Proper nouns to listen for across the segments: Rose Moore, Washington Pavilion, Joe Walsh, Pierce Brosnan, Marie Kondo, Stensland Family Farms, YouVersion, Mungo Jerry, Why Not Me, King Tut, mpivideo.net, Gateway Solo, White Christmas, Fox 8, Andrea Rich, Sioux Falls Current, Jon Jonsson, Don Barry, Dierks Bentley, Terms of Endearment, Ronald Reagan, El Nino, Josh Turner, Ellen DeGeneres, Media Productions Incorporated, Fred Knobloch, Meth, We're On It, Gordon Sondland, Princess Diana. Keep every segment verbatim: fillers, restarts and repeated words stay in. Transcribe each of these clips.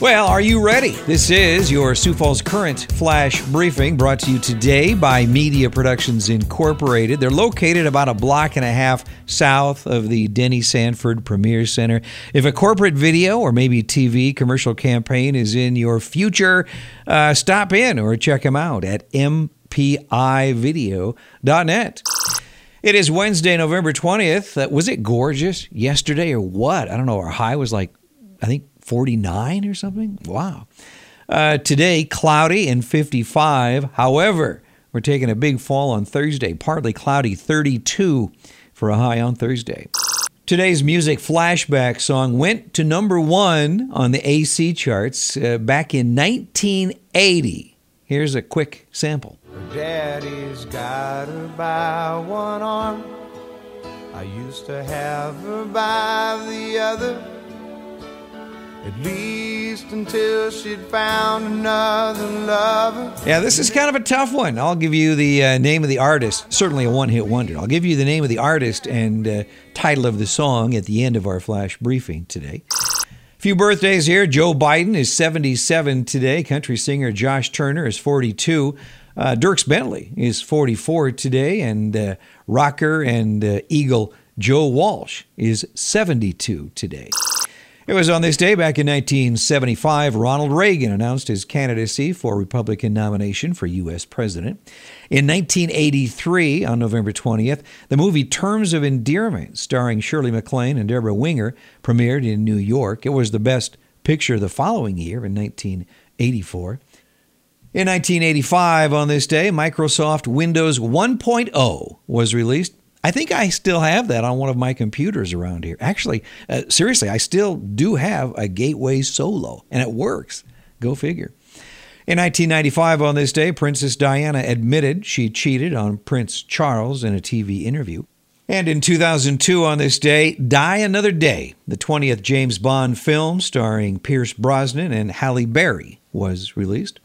Well, are you ready? This is your Sioux Falls Current Flash Briefing, brought to you today by Media Productions Incorporated. They're located about a block and a half south of the Denny Sanford Premier Center. If a corporate video or maybe T V commercial campaign is in your future, uh, stop in or check them out at m p i video dot net. It is Wednesday, November twentieth. Uh, was it gorgeous yesterday or what? I don't know. Our high was like, I think, forty-nine or something. Wow. Uh, today, cloudy and fifty-five. However, we're taking a big fall on Thursday. Partly cloudy, thirty-two for a high on Thursday. Today's music flashback song went to number one on the A C charts uh, back in nineteen eighty. Here's a quick sample. Daddy's got her by one arm. I used to have her by the other. At least until she'd found another lover. Yeah, this is kind of a tough one. I'll give you the uh, name of the artist. Certainly a one-hit wonder. I'll give you the name of the artist and uh, title of the song at the end of our flash briefing today. A few birthdays here. Joe Biden is seventy-seven today. Country singer Josh Turner is forty-two. Uh, Dierks Bentley is forty-four today, and uh, rocker and uh, Eagle Joe Walsh is seventy-two today. It was on this day back in nineteen seventy-five, Ronald Reagan announced his candidacy for Republican nomination for U S president. In nineteen eighty-three, on November twentieth, the movie Terms of Endearment, starring Shirley MacLaine and Debra Winger, premiered in New York. It was the best picture the following year in nineteen eighty-four. In nineteen eighty-five, on this day, Microsoft Windows one point oh was released. I think I still have that on one of my computers around here. Actually, uh, seriously, I still do have a Gateway Solo, and it works. Go figure. In nineteen ninety-five, on this day, Princess Diana admitted she cheated on Prince Charles in a T V interview. And in two thousand two, on this day, Die Another Day, the twentieth James Bond film starring Pierce Brosnan and Halle Berry, was released.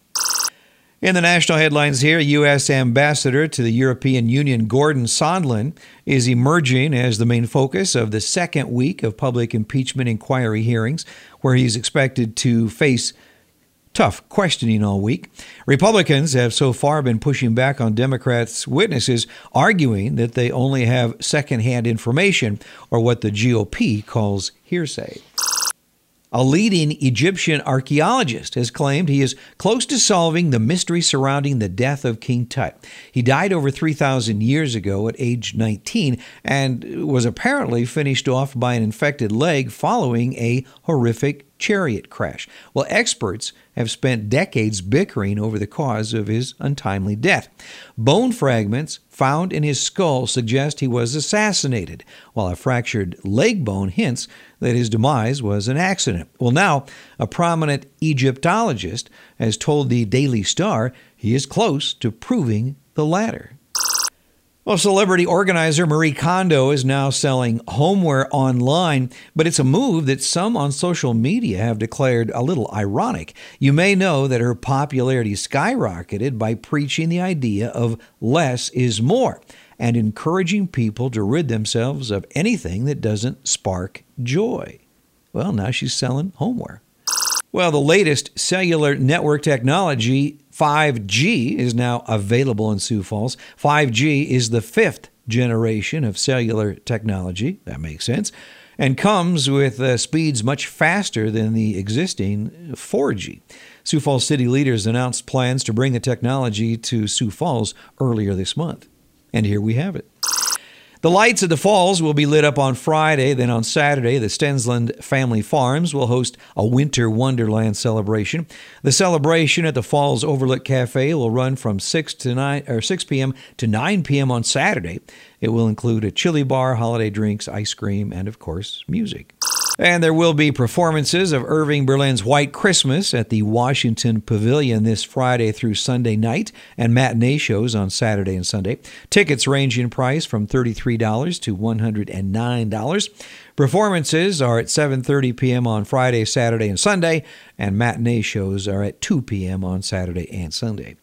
In the national headlines here, U S Ambassador to the European Union Gordon Sondland is emerging as the main focus of the second week of public impeachment inquiry hearings, where he's expected to face tough questioning all week. Republicans have so far been pushing back on Democrats' witnesses, arguing that they only have secondhand information, or what the G O P calls hearsay. A leading Egyptian archaeologist has claimed he is close to solving the mystery surrounding the death of King Tut. He died over three thousand years ago at age nineteen and was apparently finished off by an infected leg following a horrific chariot crash. Well, experts have spent decades bickering over the cause of his untimely death. Bone fragments found in his skull suggest he was assassinated, while a fractured leg bone hints that his demise was an accident. Well, now, a prominent Egyptologist has told the Daily Star he is close to proving the latter. Well, celebrity organizer Marie Kondo is now selling homeware online, but it's a move that some on social media have declared a little ironic. You may know that her popularity skyrocketed by preaching the idea of less is more and encouraging people to rid themselves of anything that doesn't spark joy. Well, now she's selling homeware. Well, the latest cellular network technology, five G, is now available in Sioux Falls. five G is the fifth generation of cellular technology, that makes sense, and comes with uh, speeds much faster than the existing four G. Sioux Falls city leaders announced plans to bring the technology to Sioux Falls earlier this month. And here we have it. The lights at the falls will be lit up on Friday. Then on Saturday, the Stensland Family Farms will host a Winter Wonderland celebration. The celebration at the Falls Overlook Cafe will run from six to nine, or six p.m. to nine p.m. on Saturday. It will include a chili bar, holiday drinks, ice cream, and, of course, music. And there will be performances of Irving Berlin's White Christmas at the Washington Pavilion this Friday through Sunday night, and matinee shows on Saturday and Sunday. Tickets range in price from thirty-three dollars to one hundred nine dollars. Performances are at seven thirty p.m. on Friday, Saturday, and Sunday, and matinee shows are at two p.m. on Saturday and Sunday.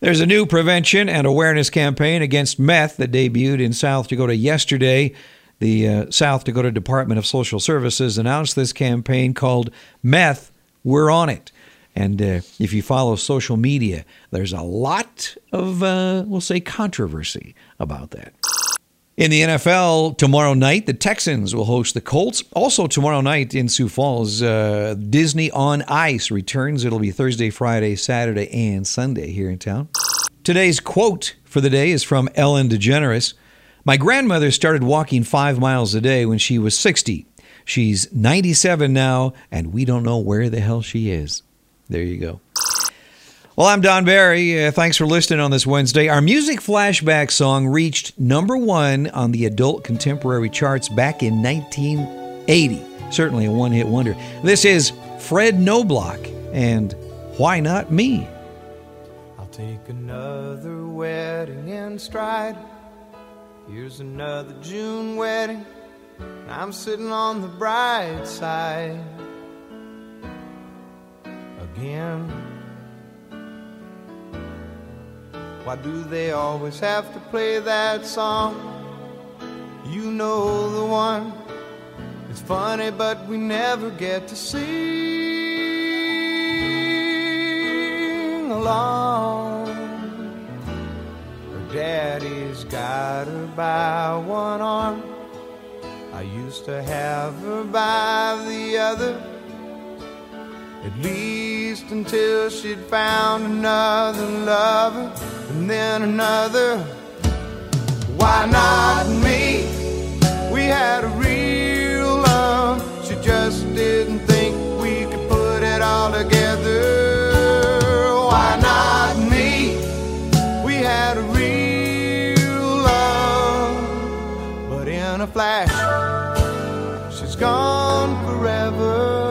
There's a new prevention and awareness campaign against meth that debuted in South Dakota yesterday. The uh, South Dakota Department of Social Services announced this campaign called Meth, We're On It. And uh, if you follow social media, there's a lot of, uh, we'll say, controversy about that. In the N F L, tomorrow night, the Texans will host the Colts. Also tomorrow night in Sioux Falls, uh, Disney on Ice returns. It'll be Thursday, Friday, Saturday, and Sunday here in town. Today's quote for the day is from Ellen DeGeneres. My grandmother started walking five miles a day when she was sixty. She's ninety-seven now, and we don't know where the hell she is. There you go. Well, I'm Don Barry. Uh, thanks for listening on this Wednesday. Our music flashback song reached number one on the adult contemporary charts back in nineteen eighty. Certainly a one-hit wonder. This is Fred Knobloch and Why Not Me? I'll take another wedding in stride. Here's another June wedding. And I'm sitting on the bride's side. Again. Why do they always have to play that song? You know the one. It's funny, but we never get to sing along. Her daddy's got her by one arm. I used to have her by the other. At least until she'd found another lover, and then another. Why not me? We had a real love. She just didn't think we could put it all together. Why not me? We had a real love. But in a flash, she's gone forever.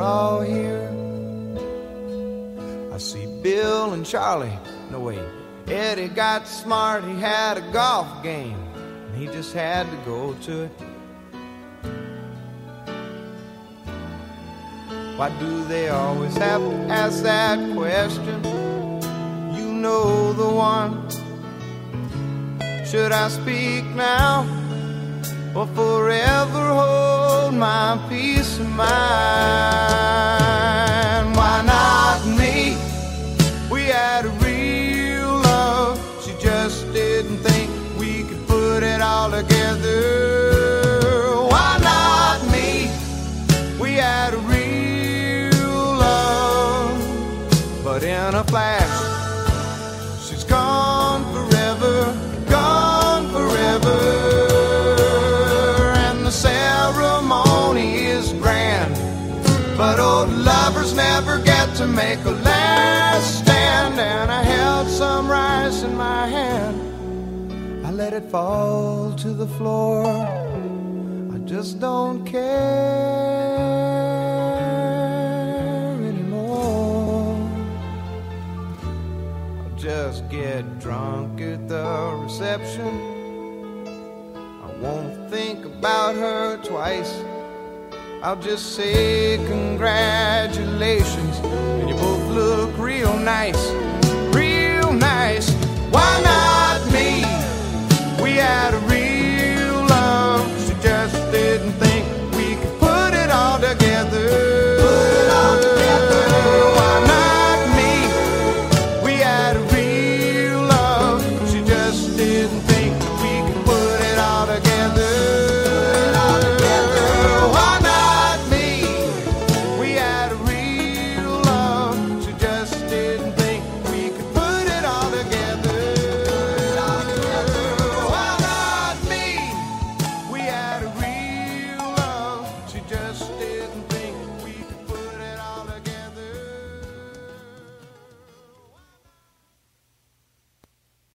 All here. I see Bill and Charlie. No way. Eddie got smart. He had a golf game, and he just had to go to it. Why do they always have to ask that question? You know the one. Should I speak now or forever hold my peace of mind? Why not me? We had a real love. She just didn't think we could put it all together. Why not me? We had a real love. But in a flash, she's gone forever. Gone forever. But old lovers never get to make a last stand. And I held some rice in my hand. I let it fall to the floor. I just don't care anymore. I'll just get drunk at the reception. I won't think about her twice. I'll just say congratulations, and you both look real nice.